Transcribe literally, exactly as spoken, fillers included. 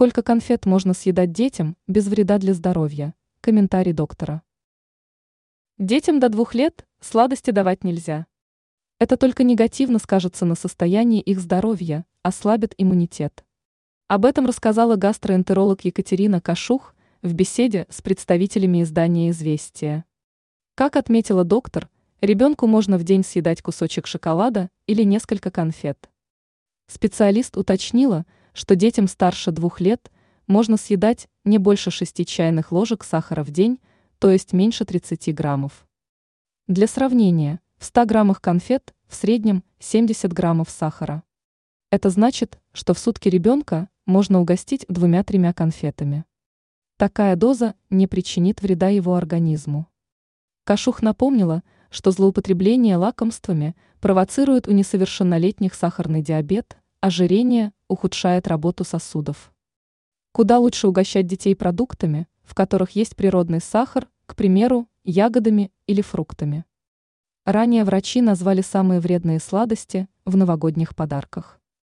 Сколько конфет можно съедать детям без вреда для здоровья? Комментарий доктора. Детям до двух лет сладости давать нельзя. Это только негативно скажется на состоянии их здоровья, ослабит иммунитет. Об этом рассказала гастроэнтеролог Екатерина Кашух в беседе с представителями издания «Известия». Как отметила доктор, ребенку можно в день съедать кусочек шоколада или несколько конфет. Специалист уточнила, что детям старше двух лет можно съедать не больше шести чайных ложек сахара в день, то есть меньше тридцати граммов. Для сравнения, в ста граммах конфет в среднем семьдесят граммов сахара. Это значит, что в сутки ребенка можно угостить двумя-тремя конфетами. Такая доза не причинит вреда его организму. Кашух напомнила, что злоупотребление лакомствами провоцирует у несовершеннолетних сахарный диабет, ожирение, ухудшает работу сосудов. Куда лучше угощать детей продуктами, в которых есть природный сахар, к примеру, ягодами или фруктами. Ранее врачи назвали самые вредные сладости в новогодних подарках.